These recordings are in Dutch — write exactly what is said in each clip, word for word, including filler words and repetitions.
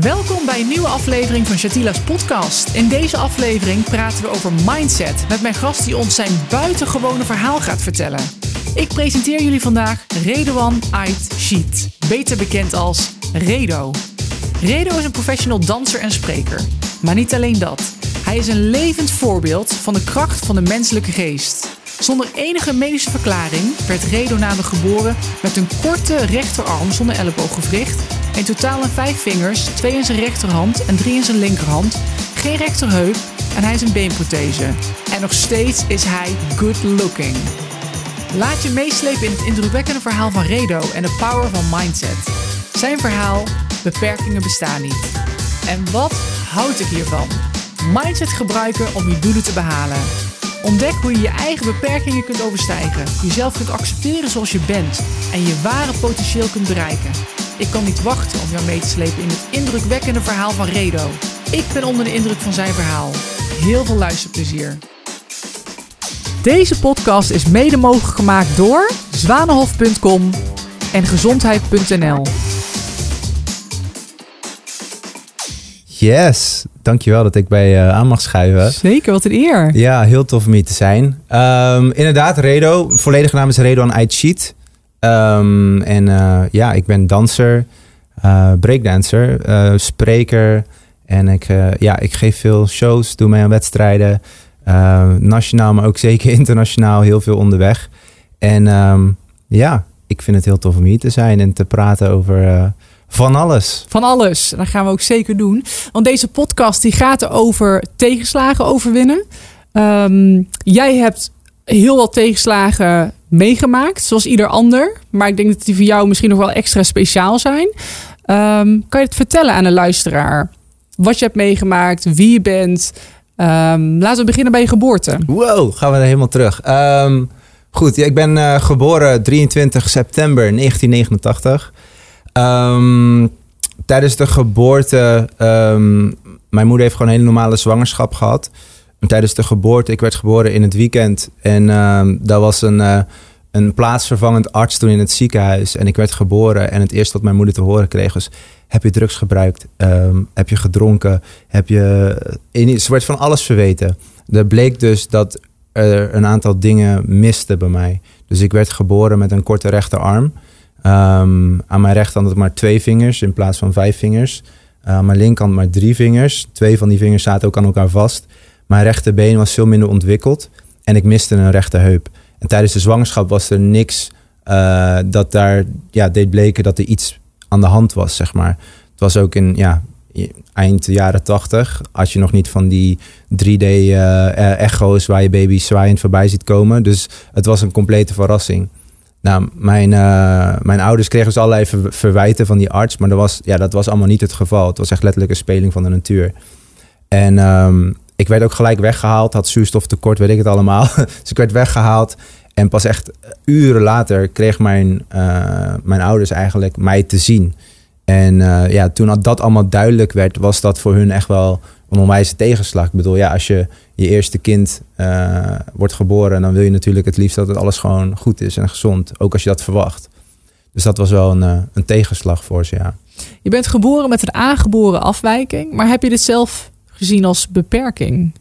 Welkom bij een nieuwe aflevering van Shatila's podcast. In deze aflevering praten we over mindset met mijn gast die ons zijn buitengewone verhaal gaat vertellen. Ik presenteer jullie vandaag Redouan Ait Chitt, beter bekend als Redo. Redo is een professional danser en spreker. Maar niet alleen dat. Hij is een levend voorbeeld van de kracht van de menselijke geest. Zonder enige medische verklaring werd Redo namelijk geboren met een korte rechterarm zonder ellebooggewricht, in totaal in vijf vingers, twee in zijn rechterhand en drie in zijn linkerhand, geen rechterheup en hij is een beenprothese. En nog steeds is hij good looking. Laat je meeslepen in het indrukwekkende verhaal van Redo en de power van mindset. Zijn verhaal, beperkingen bestaan niet. En wat houd ik hiervan? Mindset gebruiken om je doelen te behalen. Ontdek hoe je je eigen beperkingen kunt overstijgen, jezelf kunt accepteren zoals je bent en je ware potentieel kunt bereiken. Ik kan niet wachten om jou mee te slepen in het indrukwekkende verhaal van Redo. Ik ben onder de indruk van zijn verhaal. Heel veel luisterplezier. Deze podcast is mede mogelijk gemaakt door zwanenhof punt com en gezondheid punt n l. Yes, dankjewel dat ik bij je aan mag schuiven. Zeker, wat een eer. Ja, heel tof om hier te zijn. Um, inderdaad, Redo. Volledige naam is Redouan Ait Chitt. Um, en uh, ja, ik ben danser, uh, breakdancer, uh, spreker. En ik, uh, ja, ik geef veel shows, doe mee aan wedstrijden. Uh, nationaal, maar ook zeker internationaal. Heel veel onderweg. En um, ja, ik vind het heel tof om hier te zijn en te praten over... Uh, Van alles. Van alles. Dat gaan we ook zeker doen. Want deze podcast die gaat over tegenslagen overwinnen. Um, jij hebt heel wat tegenslagen meegemaakt. Zoals ieder ander. Maar ik denk dat die voor jou misschien nog wel extra speciaal zijn. Um, kan je het vertellen aan de luisteraar? Wat je hebt meegemaakt. Wie je bent. Um, laten we beginnen bij je geboorte. Wow, gaan we er helemaal terug. Um, goed, ik ben uh, geboren drieëntwintig september negentien negenentachtig. Um, tijdens de geboorte, um, mijn moeder heeft gewoon een hele normale zwangerschap gehad. En tijdens de geboorte, ik werd geboren in het weekend. En um, daar was een, uh, een plaatsvervangend arts toen in het ziekenhuis. En ik werd geboren en het eerste wat mijn moeder te horen kreeg was... heb je drugs gebruikt? Um, heb je gedronken? Heb je... In, ze werd van alles verweten. Er bleek dus dat er een aantal dingen miste bij mij. Dus ik werd geboren met een korte rechterarm... Um, aan mijn rechterhand had ik maar twee vingers in plaats van vijf vingers. Uh, aan mijn linkerhand maar drie vingers. Twee van die vingers zaten ook aan elkaar vast. Mijn rechterbeen was veel minder ontwikkeld. En ik miste een rechterheup. En tijdens de zwangerschap was er niks uh, dat daar ja, deed bleken dat er iets aan de hand was, zeg maar. Het was ook in ja, eind jaren tachtig. Als je nog niet van die drie D-echo's uh, waar je baby zwaaiend voorbij ziet komen. Dus het was een complete verrassing. Nou, mijn, uh, mijn ouders kregen dus allerlei ver- verwijten van die arts. Maar dat was, ja, dat was allemaal niet het geval. Het was echt letterlijk een speling van de natuur. En um, ik werd ook gelijk weggehaald. Had zuurstoftekort, weet ik het allemaal. Dus ik werd weggehaald. En pas echt uren later kreeg mijn, uh, mijn ouders eigenlijk mij te zien. En uh, ja, toen dat allemaal duidelijk werd, was dat voor hun echt wel een onwijze tegenslag. Ik bedoel, ja, als je je eerste kind uh, wordt geboren, dan wil je natuurlijk het liefst dat het alles gewoon goed is en gezond. Ook als je dat verwacht. Dus dat was wel een, uh, een tegenslag voor ze, ja. Je bent geboren met een aangeboren afwijking. Maar heb je dit zelf gezien als beperking?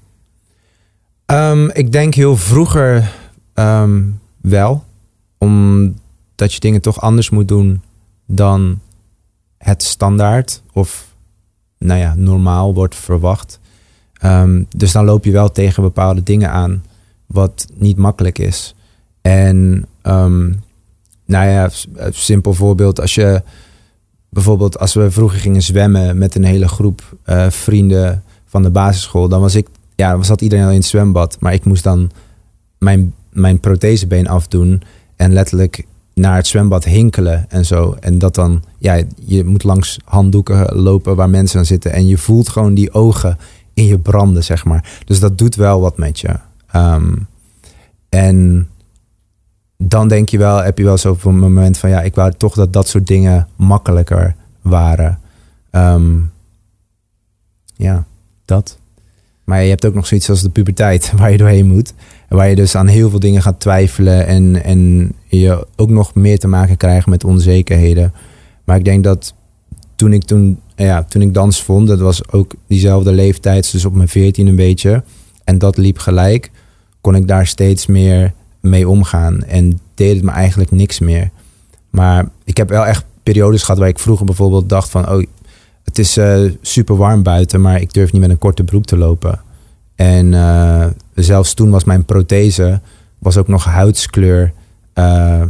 Um, ik denk heel vroeger um, wel. Omdat je dingen toch anders moet doen dan het standaard of nou ja, normaal wordt verwacht. Um, dus dan loop je wel tegen bepaalde dingen aan wat niet makkelijk is. En um, nou ja, simpel voorbeeld. Als je bijvoorbeeld als we vroeger gingen zwemmen met een hele groep uh, vrienden van de basisschool, dan was ik, ja, zat iedereen al in het zwembad. Maar ik moest dan mijn, mijn prothesebeen afdoen en letterlijk naar het zwembad hinkelen en zo. En dat dan, ja, je moet langs handdoeken lopen waar mensen aan zitten. En je voelt gewoon die ogen in je branden, zeg maar. Dus dat doet wel wat met je. Um, en dan denk je wel, heb je wel zo'n moment van... ja, ik wou toch dat dat soort dingen makkelijker waren. Um, ja, dat. Maar je hebt ook nog zoiets als de puberteit, waar je doorheen moet. Waar je dus aan heel veel dingen gaat twijfelen. En, en je ook nog meer te maken krijgt met onzekerheden. Maar ik denk dat toen ik toen En ja, toen ik dans vond, dat was ook diezelfde leeftijd, dus op mijn veertien een beetje. En dat liep gelijk, kon ik daar steeds meer mee omgaan. En deed het me eigenlijk niks meer. Maar ik heb wel echt periodes gehad waar ik vroeger bijvoorbeeld dacht van... oh, het is uh, super warm buiten, maar ik durf niet met een korte broek te lopen. En uh, zelfs toen was mijn prothese was ook nog huidskleur. Uh,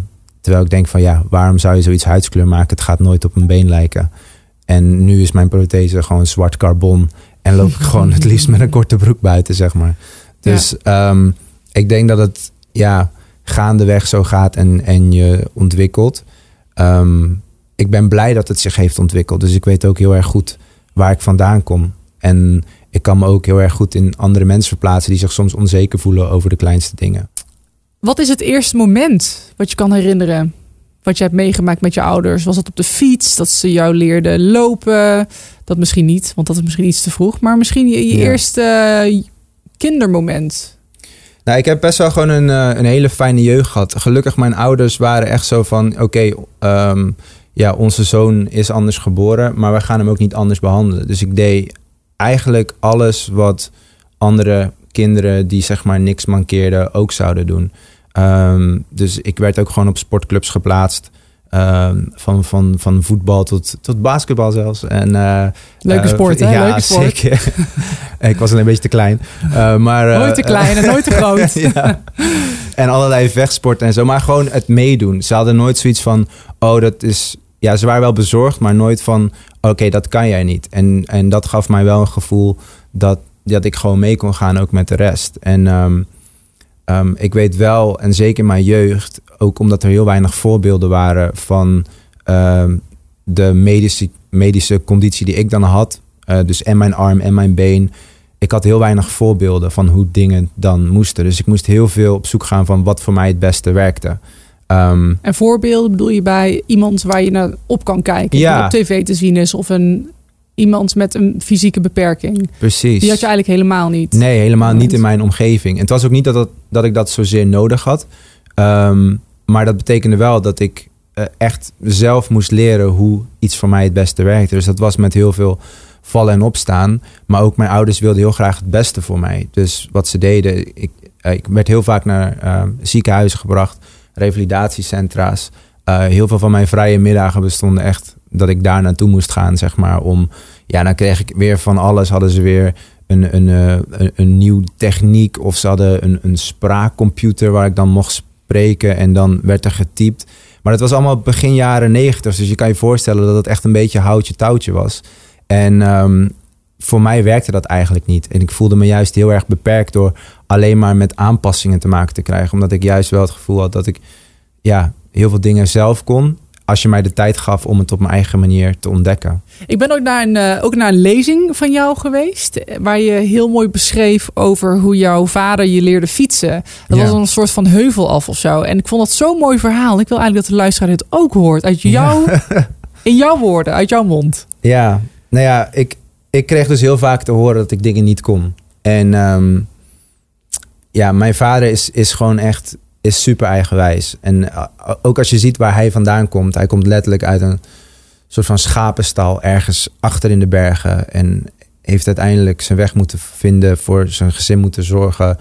terwijl ik denk van ja, waarom zou je zoiets huidskleur maken? Het gaat nooit op een been lijken. En nu is mijn prothese gewoon zwart carbon. En loop ik gewoon het liefst met een korte broek buiten, zeg maar. Dus ja. um, ik denk dat het ja, gaandeweg zo gaat en, en je ontwikkelt. Um, ik ben blij dat het zich heeft ontwikkeld. Dus ik weet ook heel erg goed waar ik vandaan kom. En ik kan me ook heel erg goed in andere mensen verplaatsen... die zich soms onzeker voelen over de kleinste dingen. Wat is het eerste moment wat je kan herinneren... wat je hebt meegemaakt met je ouders? Was dat op de fiets, dat ze jou leerden lopen? Dat misschien niet, want dat is misschien iets te vroeg. Maar misschien je, je ja. eerste kindermoment. Nou, ik heb best wel gewoon een, een hele fijne jeugd gehad. Gelukkig, mijn ouders waren echt zo van... oké, okay, um, ja, onze zoon is anders geboren... maar we gaan hem ook niet anders behandelen. Dus ik deed eigenlijk alles wat andere kinderen... die zeg maar niks mankeerden, ook zouden doen... Um, dus ik werd ook gewoon op sportclubs geplaatst. Um, van, van, van voetbal tot, tot basketbal zelfs. En, uh, leuke sport, uh, hè? Ja, leuke sport. Zeker. Ik was alleen een beetje te klein. Uh, maar, uh, nooit te klein en nooit te groot. Ja. En allerlei vechtsporten en zo. Maar gewoon het meedoen. Ze hadden nooit zoiets van... oh, dat is... Ja, ze waren wel bezorgd, maar nooit van... oké, okay, dat kan jij niet. En, en dat gaf mij wel een gevoel... dat, dat ik gewoon mee kon gaan, ook met de rest. En... Um, Um, ik weet wel, en zeker in mijn jeugd... ook omdat er heel weinig voorbeelden waren... van uh, de medische, medische conditie die ik dan had. Uh, dus en mijn arm en mijn been. Ik had heel weinig voorbeelden van hoe dingen dan moesten. Dus ik moest heel veel op zoek gaan van wat voor mij het beste werkte. Um, en voorbeelden bedoel je bij iemand waar je naar op kan kijken? Ja. Op tv te zien is of een... iemand met een fysieke beperking. Precies. Die had je eigenlijk helemaal niet. Nee, helemaal niet in mijn omgeving. En het was ook niet dat, dat, dat ik dat zozeer nodig had. Um, maar dat betekende wel dat ik uh, echt zelf moest leren... hoe iets voor mij het beste werkte. Dus dat was met heel veel vallen en opstaan. Maar ook mijn ouders wilden heel graag het beste voor mij. Dus wat ze deden... Ik, uh, ik werd heel vaak naar uh, ziekenhuizen gebracht. Revalidatiecentra's. Uh, heel veel van mijn vrije middagen bestonden echt... dat ik daar naartoe moest gaan, zeg maar. Om, ja, dan kreeg ik weer van alles. Hadden ze weer een, een, een, een nieuwe techniek... of ze hadden een, een spraakcomputer waar ik dan mocht spreken... en dan werd er getypt. Maar dat was allemaal begin jaren negentig. Dus je kan je voorstellen dat het echt een beetje houtje-touwtje was. En um, voor mij werkte dat eigenlijk niet. En ik voelde me juist heel erg beperkt... door alleen maar met aanpassingen te maken te krijgen. Omdat ik juist wel het gevoel had dat ik ja, heel veel dingen zelf kon... als je mij de tijd gaf om het op mijn eigen manier te ontdekken. Ik ben ook naar een, ook naar een lezing van jou geweest... waar je heel mooi beschreef over hoe jouw vader je leerde fietsen. Dat ja. was een soort van heuvel af of zo. En ik vond dat zo'n mooi verhaal. Ik wil eigenlijk dat de luisteraar dit ook hoort. Uit jou, ja. In jouw woorden, uit jouw mond. Ja, nou ja, ik, ik kreeg dus heel vaak te horen dat ik dingen niet kon. En um, ja, mijn vader is, is gewoon echt... is super eigenwijs. En ook als je ziet waar hij vandaan komt... hij komt letterlijk uit een soort van schapenstal... ergens achter in de bergen... en heeft uiteindelijk zijn weg moeten vinden... voor zijn gezin moeten zorgen...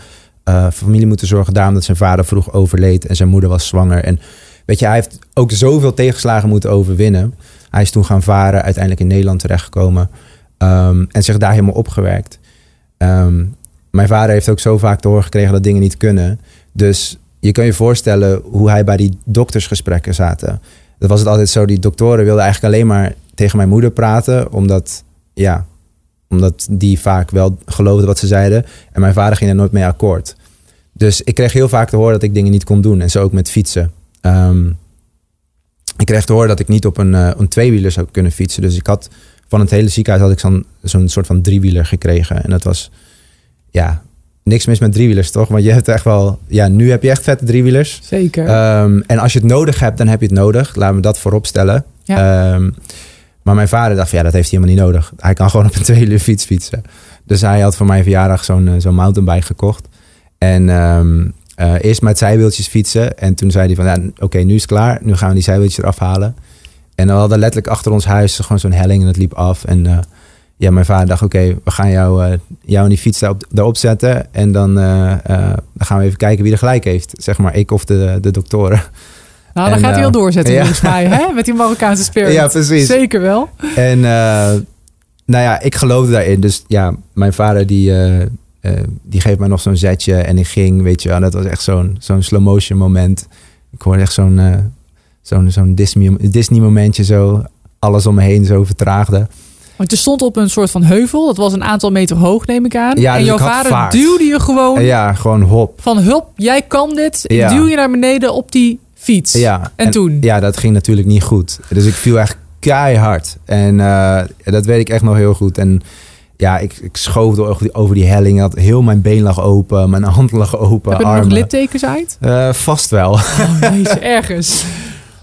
Uh, familie moeten zorgen... daarom dat zijn vader vroeg overleed... en zijn moeder was zwanger. En weet je, hij heeft ook zoveel tegenslagen moeten overwinnen. Hij is toen gaan varen... uiteindelijk in Nederland terechtgekomen... Um, en zich daar helemaal opgewerkt. Um, mijn vader heeft ook zo vaak te horen gekregen... dat dingen niet kunnen. Dus... je kan je voorstellen hoe hij bij die doktersgesprekken zaten. Dat was het altijd zo. Die doktoren wilden eigenlijk alleen maar tegen mijn moeder praten. Omdat, ja, omdat die vaak wel geloofden wat ze zeiden. En mijn vader ging er nooit mee akkoord. Dus ik kreeg heel vaak te horen dat ik dingen niet kon doen. En zo ook met fietsen. Um, ik kreeg te horen dat ik niet op een, uh, een tweewieler zou kunnen fietsen. Dus ik had van het hele ziekenhuis had ik zo'n, zo'n soort van driewieler gekregen. En dat was... ja. Niks mis met driewielers, toch? Want je hebt echt wel... ja, nu heb je echt vette driewielers. Zeker. Um, en als je het nodig hebt, dan heb je het nodig. Laten we dat voorop stellen. Ja. Um, maar mijn vader dacht van, ja, dat heeft hij helemaal niet nodig. Hij kan gewoon op een tweewieler fiets fietsen. Dus hij had voor mijn verjaardag zo'n, zo'n mountainbike gekocht. En um, uh, eerst met zijwieltjes fietsen. En toen zei hij van, ja, oké, okay, nu is het klaar. Nu gaan we die zijwieltjes eraf halen. En we hadden letterlijk achter ons huis gewoon zo'n helling en het liep af. En uh, ja, mijn vader dacht, oké, okay, we gaan jou, uh, jou en die fiets daarop, daarop zetten. En dan, uh, uh, dan gaan we even kijken wie er gelijk heeft. Zeg maar, ik of de, de doktoren. Nou, dan en, gaat hij wel uh, doorzetten, volgens ja. mij, hè? Met die Marokkaanse spirit. Ja, precies. Zeker wel. En uh, nou ja, ik geloofde daarin. Dus ja, mijn vader die, uh, uh, die geeft mij nog zo'n zetje en ik ging, weet je wel. Dat was echt zo'n zo'n slow motion moment. Ik hoorde echt zo'n uh, zo'n, zo'n Disney, Disney momentje zo. Alles om me heen zo vertraagde. Want je stond op een soort van heuvel. Dat was een aantal meter hoog, neem ik aan. Ja, en dus jouw vader vaart. duwde je gewoon... Ja, gewoon hop. Van hop, jij kan dit. Ja. Ik duw je naar beneden op die... fiets. Ja, en, en toen? Ja, dat ging natuurlijk niet goed. Dus ik viel echt keihard. En uh, dat weet ik echt nog heel goed. En ja, ik, ik schoof door over die, over die helling. Had, heel mijn been lag open. Mijn hand lag open. Heb je er nog littekens uit? Uh, vast wel. Oh, jezus, ergens.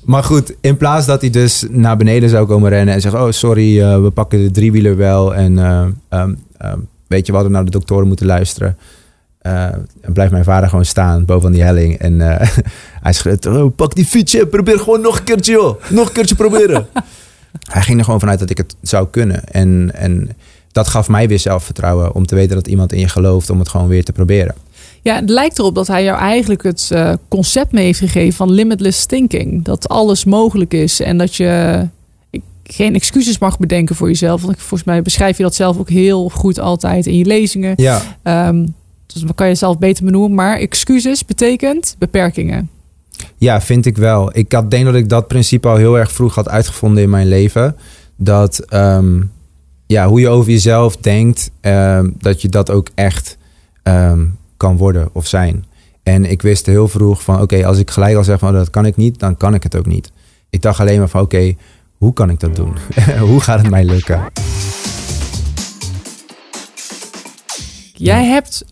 Maar goed, in plaats dat hij dus naar beneden zou komen rennen en zegt, oh sorry, uh, we pakken de driewieler wel. En uh, um, um, weet je, we hadden naar de doktoren moeten luisteren. Uh, en blijft mijn vader gewoon staan boven die helling. En uh, hij schreeuwt, oh, pak die fietsje, probeer gewoon nog een keertje, joh. Nog een keertje proberen. Hij ging er gewoon vanuit dat ik het zou kunnen. En, en dat gaf mij weer zelfvertrouwen om te weten dat iemand in je gelooft om het gewoon weer te proberen. Ja, het lijkt erop dat hij jou eigenlijk het uh, concept mee heeft gegeven van limitless thinking. Dat alles mogelijk is en dat je geen excuses mag bedenken voor jezelf. Want volgens mij beschrijf je dat zelf ook heel goed altijd in je lezingen. Ja. Um, Dus dat kan je zelf beter benoemen. Maar excuses betekent beperkingen. Ja, vind ik wel. Ik had, denk dat ik dat principe al heel erg vroeg had uitgevonden in mijn leven. Dat um, ja, hoe je over jezelf denkt, um, dat je dat ook echt um, kan worden of zijn. En ik wist heel vroeg van, oké, okay, als ik gelijk al zeg van oh, dat kan ik niet, dan kan ik het ook niet. Ik dacht alleen maar van, oké, okay, hoe kan ik dat doen? Hoe gaat het mij lukken? Jij ja. hebt...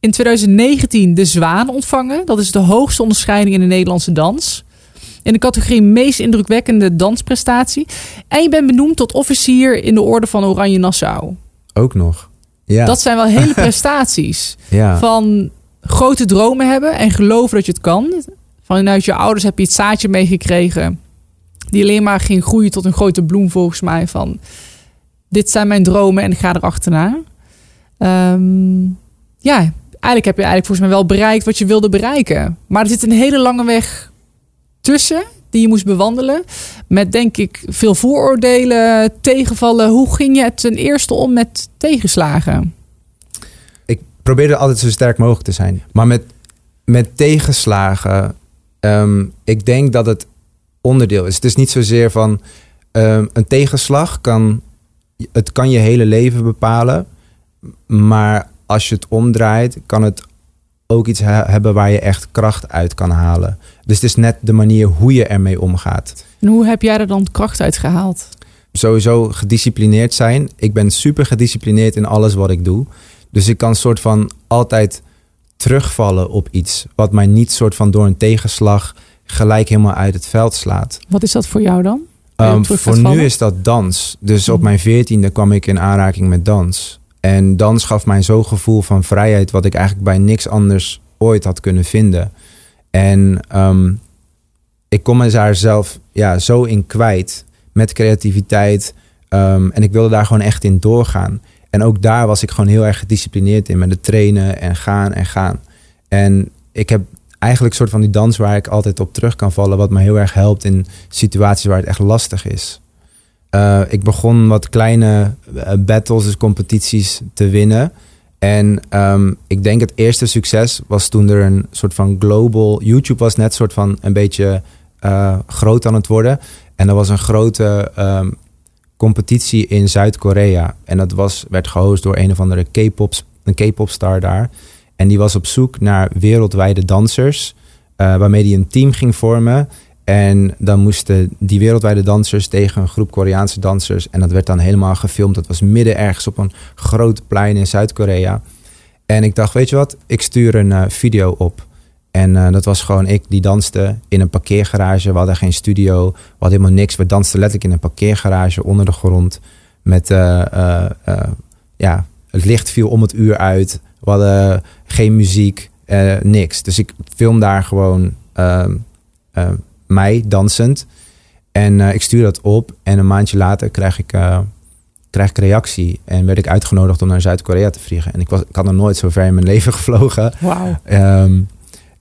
in twintig negentien de Zwaan ontvangen. Dat is de hoogste onderscheiding in de Nederlandse dans. In de categorie meest indrukwekkende dansprestatie. En je bent benoemd tot officier in de Orde van Oranje Nassau. Ook nog. Ja. Dat zijn wel hele prestaties. ja. Van grote dromen hebben en geloven dat je het kan. Vanuit je ouders heb je het zaadje meegekregen. Die alleen maar ging groeien tot een grote bloem volgens mij. Van dit zijn mijn dromen en ik ga erachterna. Um, ja... Eigenlijk heb je eigenlijk volgens mij wel bereikt wat je wilde bereiken. Maar er zit een hele lange weg tussen die je moest bewandelen. Met denk ik veel vooroordelen, tegenvallen. Hoe ging je het ten eerste om met tegenslagen? Ik probeerde altijd zo sterk mogelijk te zijn. Maar met, met tegenslagen, um, ik denk dat het onderdeel is. Het is niet zozeer van um, een tegenslag. Kan, het kan je hele leven bepalen. Maar... als je het omdraait, kan het ook iets ha- hebben waar je echt kracht uit kan halen. Dus het is net de manier hoe je ermee omgaat. En hoe heb jij er dan kracht uit gehaald? Sowieso gedisciplineerd zijn. Ik ben super gedisciplineerd in alles wat ik doe. Dus ik kan soort van altijd terugvallen op iets. Wat mij niet soort van door een tegenslag gelijk helemaal uit het veld slaat. Wat is dat voor jou dan? Um, voor nu is dat dans. Dus mm. op mijn veertiende kwam ik in aanraking met dans. En dans gaf mij zo'n gevoel van vrijheid... wat ik eigenlijk bij niks anders ooit had kunnen vinden. En um, ik kon me daar zelf ja, zo in kwijt. Met creativiteit. Um, en ik wilde daar gewoon echt in doorgaan. En ook daar was ik gewoon heel erg gedisciplineerd in. Met het trainen en gaan en gaan. En ik heb eigenlijk een soort van die dans... waar ik altijd op terug kan vallen. Wat me heel erg helpt in situaties waar het echt lastig is. Uh, ik begon wat kleine battles, dus competities, te winnen. En um, ik denk het eerste succes was toen er een soort van global... YouTube was net soort van een beetje uh, groot aan het worden. En er was een grote um, competitie in Zuid-Korea. En dat was, werd gehost door een of andere K-pop, een K-pop star daar. En die was op zoek naar wereldwijde dansers... Uh, waarmee die een team ging vormen... En dan moesten die wereldwijde dansers tegen een groep Koreaanse dansers. En dat werd dan helemaal gefilmd. Dat was midden ergens op een groot plein in Zuid-Korea. En ik dacht, weet je wat? Ik stuur een uh, video op. En uh, dat was gewoon ik die danste in een parkeergarage. We hadden geen studio. We hadden helemaal niks. We dansten letterlijk in een parkeergarage onder de grond. Met, uh, uh, uh, ja, het licht viel om het uur uit. We hadden geen muziek. Uh, niks. Dus ik film daar gewoon... Uh, uh, mij dansend. En uh, ik stuur dat op en een maandje later krijg ik, uh, krijg ik reactie. En werd ik uitgenodigd om naar Zuid-Korea te vliegen. En ik, was, ik had nog nooit zo ver in mijn leven gevlogen. Wauw. Um,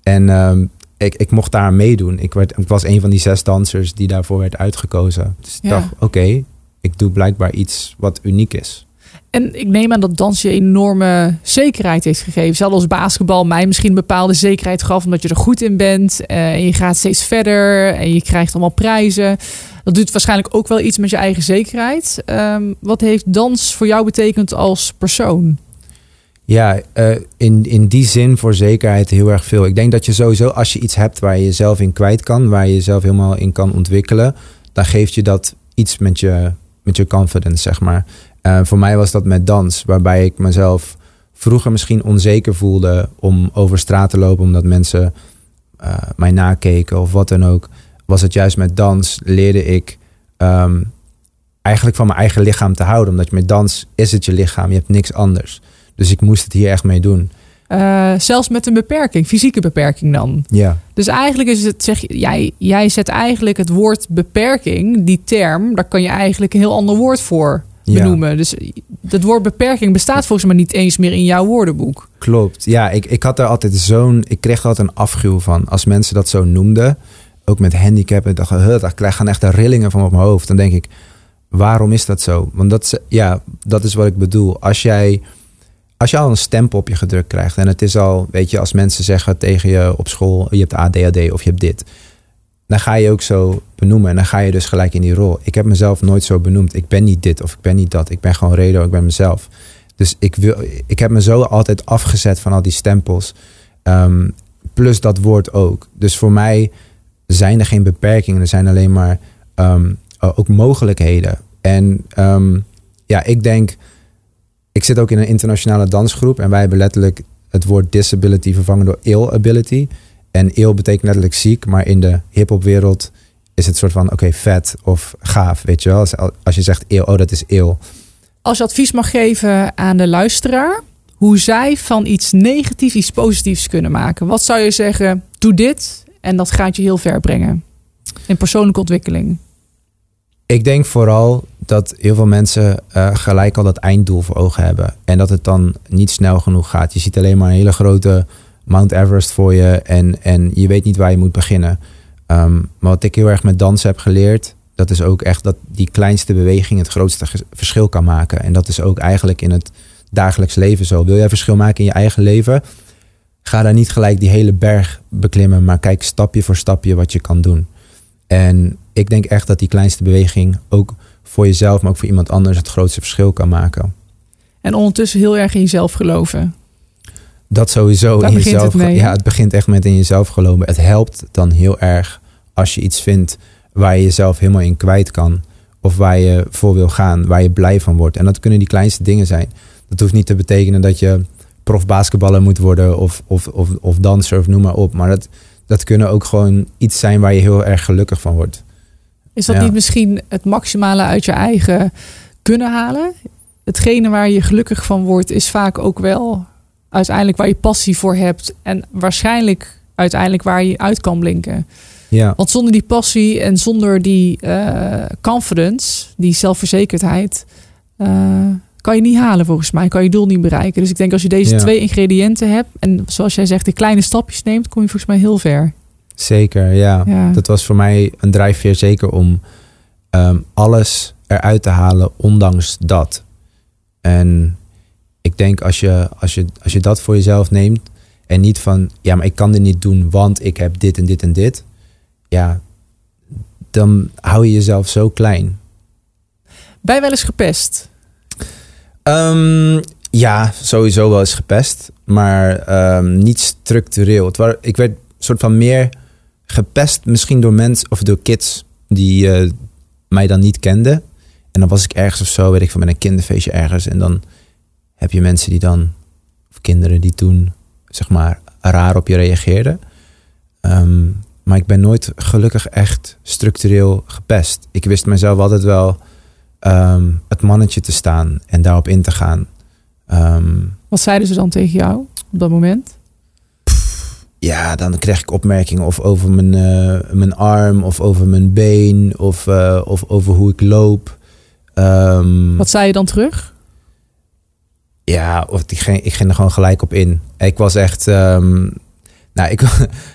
en um, ik, ik mocht daar meedoen. Ik, werd, ik was een van die zes dansers die daarvoor werd uitgekozen. Dus ja. Ik dacht, oké, okay, ik doe blijkbaar iets wat uniek is. En ik neem aan dat dans je enorme zekerheid heeft gegeven. Zelfs als basketbal mij misschien een bepaalde zekerheid gaf. Omdat je er goed in bent. Uh, en je gaat steeds verder. En je krijgt allemaal prijzen. Dat doet waarschijnlijk ook wel iets met je eigen zekerheid. Um, wat heeft dans voor jou betekend als persoon? Ja, uh, in, in die zin voor zekerheid heel erg veel. Ik denk dat je sowieso als je iets hebt waar je jezelf in kwijt kan. Waar je jezelf helemaal in kan ontwikkelen. Dan geeft je dat iets met je, met je confidence, zeg maar. Uh, voor mij was dat met dans, waarbij ik mezelf vroeger misschien onzeker voelde om over straat te lopen, omdat mensen uh, mij nakeken of wat dan ook. Was het juist met dans leerde ik um, eigenlijk van mijn eigen lichaam te houden. Omdat met dans is het je lichaam, je hebt niks anders. Dus ik moest het hier echt mee doen. Uh, zelfs met een beperking, fysieke beperking dan. Ja. Dus eigenlijk is het, zeg jij, jij zet eigenlijk het woord beperking, die term, daar kan je eigenlijk een heel ander woord voor benoemen. Ja. Dus dat woord beperking bestaat volgens mij niet eens meer in jouw woordenboek. Klopt. Ja, ik, ik had er altijd zo'n... Ik kreeg er altijd een afschuw van. Als mensen dat zo noemden. Ook met handicap. Ik dacht, daar gaan echt de rillingen van op mijn hoofd. Dan denk ik, waarom is dat zo? Want dat, ja, dat is wat ik bedoel. Als jij... Als je al een stempel op je gedrukt krijgt. En het is al, weet je, als mensen zeggen tegen je op school, je hebt A D H D of je hebt dit. Dan ga je ook zo benoemen. En dan ga je dus gelijk in die rol. Ik heb mezelf nooit zo benoemd. Ik ben niet dit of ik ben niet dat. Ik ben gewoon Redouan. Ik ben mezelf. Dus ik, wil, ik heb me zo altijd afgezet van al die stempels. Um, plus dat woord ook. Dus voor mij zijn er geen beperkingen. Er zijn alleen maar um, ook mogelijkheden. En um, ja, ik denk... Ik zit ook in een internationale dansgroep. En wij hebben letterlijk het woord disability vervangen door ill ability. En ill betekent letterlijk ziek. Maar in de hip-hop wereld is het soort van oké, okay, vet of gaaf. Weet je wel? Als, als je zegt ill, oh dat is ill. Als je advies mag geven aan de luisteraar. Hoe zij van iets negatiefs iets positiefs kunnen maken. Wat zou je zeggen? Doe dit. En dat gaat je heel ver brengen. In persoonlijke ontwikkeling. Ik denk vooral dat heel veel mensen uh, gelijk al dat einddoel voor ogen hebben. En dat het dan niet snel genoeg gaat. Je ziet alleen maar een hele grote Mount Everest voor je. En, en je weet niet waar je moet beginnen. Um, maar wat ik heel erg met dansen heb geleerd. Dat is ook echt dat die kleinste beweging het grootste ges- verschil kan maken. En dat is ook eigenlijk in het dagelijks leven zo. Wil jij verschil maken in je eigen leven? Ga daar niet gelijk die hele berg beklimmen. Maar kijk stapje voor stapje wat je kan doen. En ik denk echt dat die kleinste beweging ook voor jezelf, maar ook voor iemand anders het grootste verschil kan maken. En ondertussen heel erg in jezelf geloven. Dat sowieso. Daar in begint jezelf, het mee. Ja, het begint echt met in jezelf geloven. Het helpt dan heel erg als je iets vindt waar je jezelf helemaal in kwijt kan. Of waar je voor wil gaan, waar je blij van wordt. En dat kunnen die kleinste dingen zijn. Dat hoeft niet te betekenen dat je profbasketballer moet worden of, of, of, of danser of noem maar op. Maar dat, dat kunnen ook gewoon iets zijn waar je heel erg gelukkig van wordt. Is dat ja. niet misschien het maximale uit je eigen kunnen halen? Hetgene waar je gelukkig van wordt is vaak ook wel uiteindelijk waar je passie voor hebt. En waarschijnlijk uiteindelijk waar je uit kan blinken. Ja. Want zonder die passie en zonder die uh, confidence, die zelfverzekerdheid, uh, kan je niet halen volgens mij. Kan je doel niet bereiken. Dus ik denk als je deze ja. twee ingrediënten hebt en zoals jij zegt de kleine stapjes neemt, kom je volgens mij heel ver. Zeker, ja. ja. Dat was voor mij een drijfveer zeker om um, alles eruit te halen, ondanks dat. En ik denk als je, als, je, als je dat voor jezelf neemt en niet van, ja, maar ik kan dit niet doen, want ik heb dit en dit en dit. Ja, dan hou je jezelf zo klein. Ben je wel eens gepest? Um, ja, sowieso wel eens gepest. Maar um, niet structureel. Het was, ik werd een soort van meer gepest misschien door mensen of door kids die uh, mij dan niet kenden. En dan was ik ergens of zo, weet ik van, met een kinderfeestje ergens. En dan heb je mensen die dan, of kinderen die toen, zeg maar, raar op je reageerden. Um, maar ik ben nooit gelukkig echt structureel gepest. Ik wist mezelf altijd wel um, het mannetje te staan en daarop in te gaan. Um, Wat zeiden ze dan tegen jou op dat moment? Ja, ja, dan krijg ik opmerkingen of over mijn, uh, mijn arm of over mijn been of, uh, of over hoe ik loop. Um, Wat zei je dan terug? Ja, of ik ging, ik ging er gewoon gelijk op in. Ik was echt... Um, nou, ik,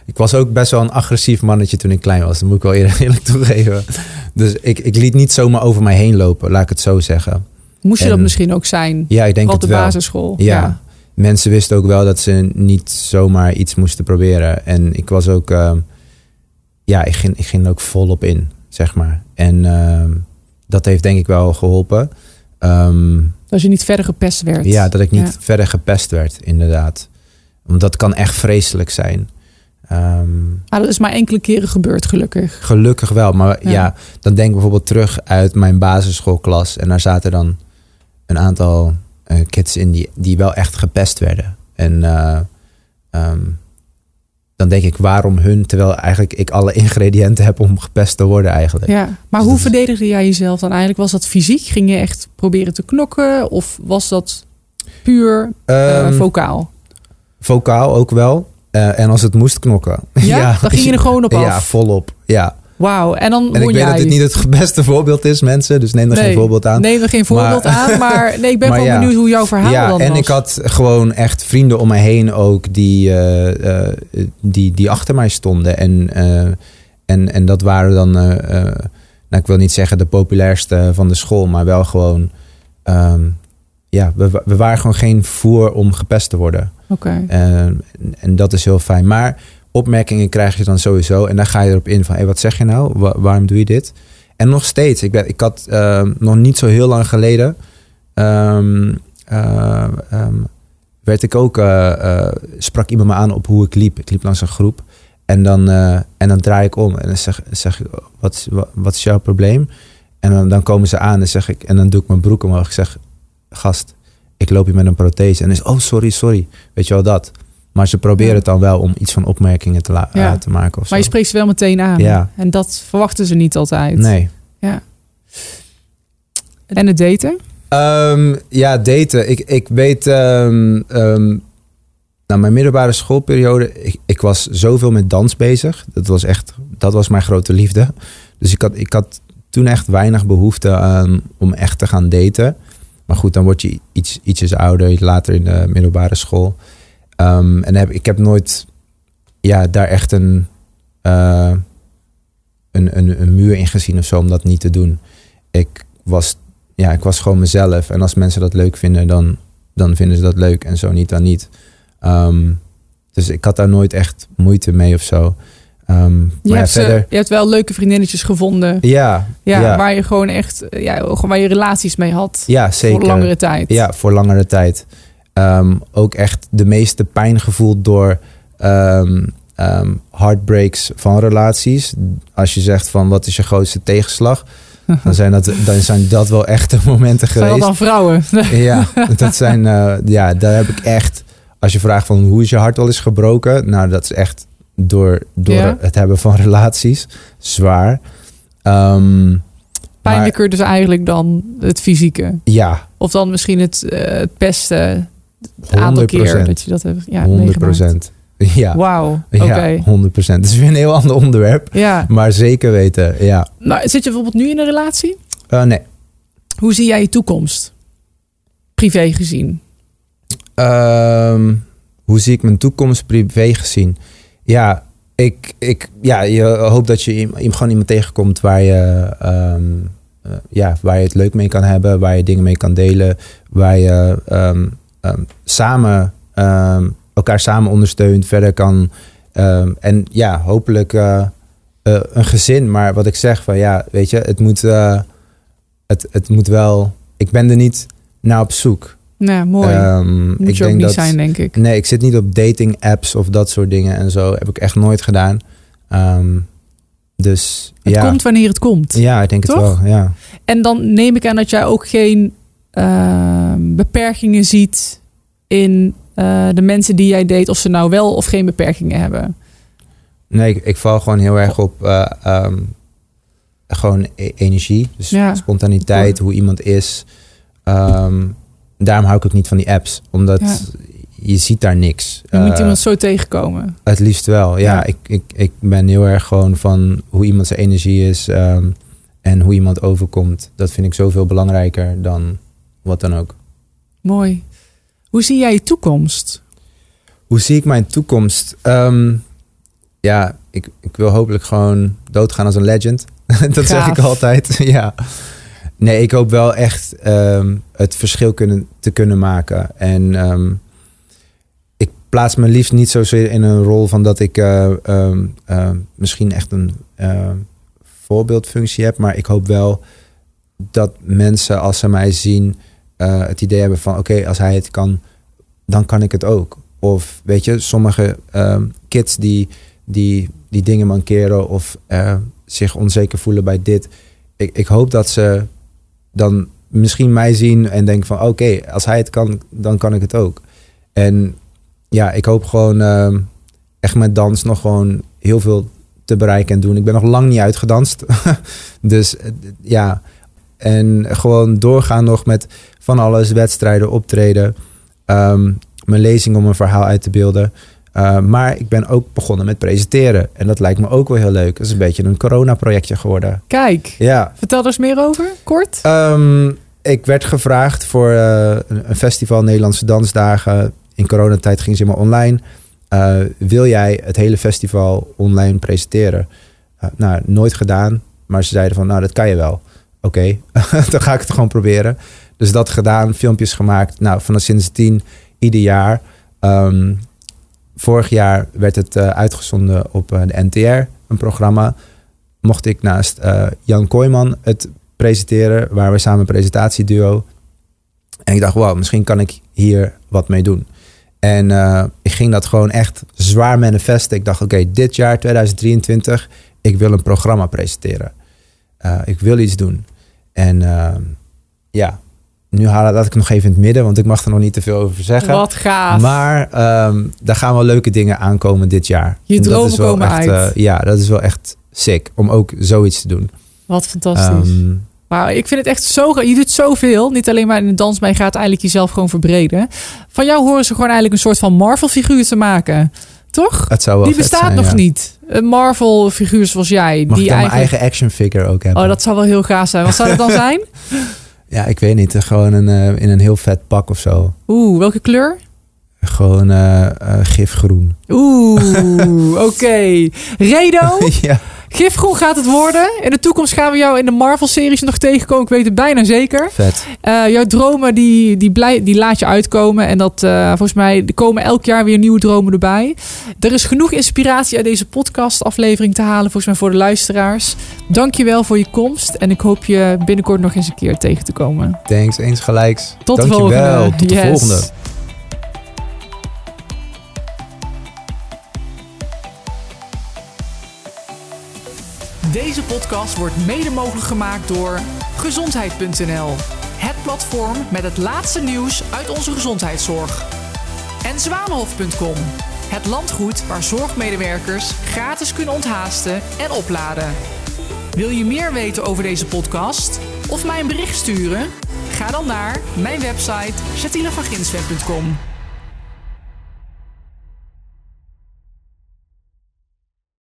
ik was ook best wel een agressief mannetje toen ik klein was. Dat moet ik wel eerlijk toegeven. Dus ik, ik liet niet zomaar over mij heen lopen, laat ik het zo zeggen. Moest je en, dat misschien ook zijn? Ja, ik denk het wel. Op de basisschool. Ja. ja. Mensen wisten ook wel dat ze niet zomaar iets moesten proberen. En ik was ook... Uh, ja, ik ging, ik ging er ook volop in, zeg maar. En uh, dat heeft denk ik wel geholpen. Um, dat je niet verder gepest werd. Ja, dat ik niet ja. verder gepest werd, inderdaad. Want dat kan echt vreselijk zijn. Um, ah, dat is maar enkele keren gebeurd, gelukkig. Gelukkig wel. Maar ja. ja, dan denk ik bijvoorbeeld terug uit mijn basisschoolklas. En daar zaten dan een aantal... kids in die, die wel echt gepest werden. En uh, um, dan denk ik, waarom hun... terwijl eigenlijk ik alle ingrediënten heb om gepest te worden eigenlijk. Ja, maar dus hoe verdedigde jij jezelf dan eigenlijk? Was dat fysiek? Ging je echt proberen te knokken? Of was dat puur uh, um, vocaal? Vocaal ook wel. Uh, en als het moest knokken. Ja? ja? Dan ging je er gewoon op af? Ja, volop. Ja. Wauw, en dan en ik weet jij... dat dit niet het beste voorbeeld is, mensen. Dus neem er nee, geen voorbeeld aan. Neem er geen voorbeeld maar... aan, maar nee, ik ben wel ja. benieuwd hoe jouw verhaal ja, dan was. Ja, en ik had gewoon echt vrienden om me heen ook die, uh, uh, die, die achter mij stonden. En, uh, en, en dat waren dan, uh, uh, nou, ik wil niet zeggen de populairste van de school, maar wel gewoon... Um, ja, we, we waren gewoon geen voer om gepest te worden. Oké. Uh, en, en dat is heel fijn, maar... opmerkingen krijg je dan sowieso. En dan ga je erop in van, hé, wat zeg je nou? Wa- waarom doe je dit? En nog steeds. Ik, ben, ik had uh, nog niet zo heel lang geleden... Um, uh, um, werd ik ook... Uh, uh, sprak iemand me aan op hoe ik liep. Ik liep langs een groep. En dan, uh, en dan draai ik om. En dan zeg, zeg ik, wat, wat, wat is jouw probleem? En dan, dan komen ze aan en zeg ik... en dan doe ik mijn broek omhoog. Ik zeg, gast, ik loop hier met een prothese. En dan is, oh, sorry, sorry. Weet je wel, dat... Maar ze proberen het dan wel om iets van opmerkingen te, la- ja. te maken. Of zo. Maar je spreekt ze wel meteen aan. Ja. En dat verwachten ze niet altijd. Nee. Ja. En het daten? Um, ja, daten. Ik, ik weet... Um, um, nou, mijn middelbare schoolperiode... Ik, ik was zoveel met dans bezig. Dat was echt... Dat was mijn grote liefde. Dus ik had, ik had toen echt weinig behoefte aan... om echt te gaan daten. Maar goed, dan word je iets, ietsjes ouder. Later in de middelbare school... Um, en heb, ik heb nooit ja, daar echt een, uh, een, een, een muur in gezien of zo om dat niet te doen. Ik was, ja, ik was gewoon mezelf. En als mensen dat leuk vinden, dan, dan vinden ze dat leuk. En zo niet, dan niet. Um, dus ik had daar nooit echt moeite mee of zo. Um, je, maar hebt ja, verder... ze, je hebt wel leuke vriendinnetjes gevonden. Ja, ja, ja. Waar je gewoon echt ja, waar je relaties mee had. Ja, zeker. Voor langere tijd. Ja, voor langere tijd. Um, ook echt de meeste pijn gevoeld door um, um, heartbreaks van relaties. Als je zegt van wat is je grootste tegenslag, dan zijn dat, dan zijn dat wel echte momenten zijn geweest. Zijn dat dan vrouwen? Ja, dat zijn, uh, ja, daar heb ik echt, als je vraagt van hoe is je hart wel eens gebroken? Nou, dat is echt door, door ja. het hebben van relaties. Zwaar. Um, Pijnlijker maar, dus eigenlijk dan het fysieke? Ja. Of dan misschien het, uh, het pesten? Het aantal keer dat je dat hebt ja, honderd procent. Ja. Wauw, oké. Okay. Ja, honderd procent. Het is weer een heel ander onderwerp. Ja. Maar zeker weten, ja. Maar zit je bijvoorbeeld nu in een relatie? Uh, nee. Hoe zie jij je toekomst? Privé gezien. Um, hoe zie ik mijn toekomst privé gezien? Ja, ik, ik, ja je hoopt dat je gewoon iemand tegenkomt waar je... Um, uh, ja, waar je het leuk mee kan hebben. Waar je dingen mee kan delen. Waar je... Um, Um, samen um, elkaar samen ondersteunt, verder kan um, en ja, hopelijk uh, uh, een gezin, maar wat ik zeg van ja, weet je, het moet uh, het, het moet wel, ik ben er niet naar op zoek. Ja, mooi. Um, moet ik je denk ook niet dat, zijn, denk ik. Nee, ik zit niet op dating apps of dat soort dingen en zo, heb ik echt nooit gedaan. Um, dus het ja. komt wanneer het komt. Ja, ik denk toch? Het wel, ja. En dan neem ik aan dat jij ook geen Uh, beperkingen ziet in uh, de mensen die jij date, of ze nou wel of geen beperkingen hebben. Nee, ik, ik val gewoon heel erg op uh, um, gewoon e- energie, dus ja. spontaniteit, hoe iemand is. Um, daarom hou ik ook niet van die apps, omdat ja. je ziet daar niks. Je uh, moet iemand zo tegenkomen. Het liefst wel, ja. ja. Ik, ik, ik ben heel erg gewoon van hoe iemand zijn energie is um, en hoe iemand overkomt. Dat vind ik zoveel belangrijker dan wat dan ook. Mooi. Hoe zie jij je toekomst? Hoe zie ik mijn toekomst? Um, ja, ik, ik wil hopelijk gewoon doodgaan als een legend. Dat zeg ik altijd. Ja. Nee, ik hoop wel echt um, het verschil kunnen, te kunnen maken. En um, ik plaats me liefst niet zozeer in een rol van dat ik uh, um, uh, misschien echt een uh, voorbeeldfunctie heb. Maar ik hoop wel dat mensen als ze mij zien uh, het idee hebben van oké, okay, als hij het kan, dan kan ik het ook. Of weet je, sommige um, kids die, die, die dingen mankeren of uh, zich onzeker voelen bij dit. Ik, ik hoop dat ze dan misschien mij zien en denken van oké, okay, als hij het kan, dan kan ik het ook. En ja, ik hoop gewoon uh, echt met dans nog gewoon heel veel te bereiken en doen. Ik ben nog lang niet uitgedanst. Dus uh, ja, en gewoon doorgaan nog met van alles, wedstrijden, optreden. Um, mijn lezing om een verhaal uit te beelden. Uh, maar ik ben ook begonnen met presenteren. En dat lijkt me ook wel heel leuk. Dat is een beetje een corona-projectje geworden. Kijk, ja. Vertel er eens meer over, kort. Um, ik werd gevraagd voor uh, een festival Nederlandse Dansdagen. In coronatijd ging ze helemaal online. Uh, wil jij het hele festival online presenteren? Uh, nou, nooit gedaan. Maar ze zeiden van, nou, dat kan je wel. Oké, okay. Dan ga ik het gewoon proberen. Dus dat gedaan, filmpjes gemaakt. Nou, vanaf sindsdien ieder jaar. Um, vorig jaar werd het uh, uitgezonden op uh, de N T R, een programma. Mocht ik naast uh, Jan Kooijman het presenteren, waar we samen een presentatieduo. En ik dacht, wow, misschien kan ik hier wat mee doen. En uh, ik ging dat gewoon echt zwaar manifesten. Ik dacht, oké, okay, dit jaar tweeduizend drieëntwintig, ik wil een programma presenteren. Uh, ik wil iets doen. En uh, ja... Nu haal ik het nog even in het midden, want ik mag er nog niet te veel over zeggen. Wat gaaf. Maar um, daar gaan wel leuke dingen aankomen dit jaar. Je dromen komen echt, uit. Uh, ja, dat is wel echt sick om ook zoiets te doen. Wat fantastisch. Um, Wauw, ik vind het echt zo... Je doet zoveel. Niet alleen maar in de dans, maar je gaat eigenlijk jezelf gewoon verbreden. Van jou horen ze gewoon eigenlijk een soort van Marvel-figuur te maken. Toch? Het zou wel die bestaat zijn, nog ja. niet. Een Marvel-figuur zoals jij. Mag die ik dan eigenlijk... mijn eigen action-figure ook hebben? Oh, dat zou wel heel gaaf zijn. Wat zou dat dan zijn? Ja, ik weet niet. Gewoon een, uh, in een heel vet pak of zo. Oeh, welke kleur? Gewoon uh, uh, gifgroen. Oeh, oké. Okay. Redo, ja. Gifgroen gaat het worden. In de toekomst gaan we jou in de Marvel-series nog tegenkomen. Ik weet het bijna zeker. Vet. Uh, jouw dromen, die, die, blij, die laat je uitkomen. En dat uh, volgens mij komen elk jaar weer nieuwe dromen erbij. Er is genoeg inspiratie uit deze podcast-aflevering te halen. Volgens mij voor de luisteraars. Dank je wel voor je komst. En ik hoop je binnenkort nog eens een keer tegen te komen. Thanks, eens gelijks. Tot de volgende. Dankjewel. Tot de yes. volgende. Deze podcast wordt mede mogelijk gemaakt door gezondheid punt n l. Het platform met het laatste nieuws uit onze gezondheidszorg. En zwanenhof punt com. Het landgoed waar zorgmedewerkers gratis kunnen onthaasten en opladen. Wil je meer weten over deze podcast? Of mij een bericht sturen? Ga dan naar mijn website Shatila van grinsven punt com.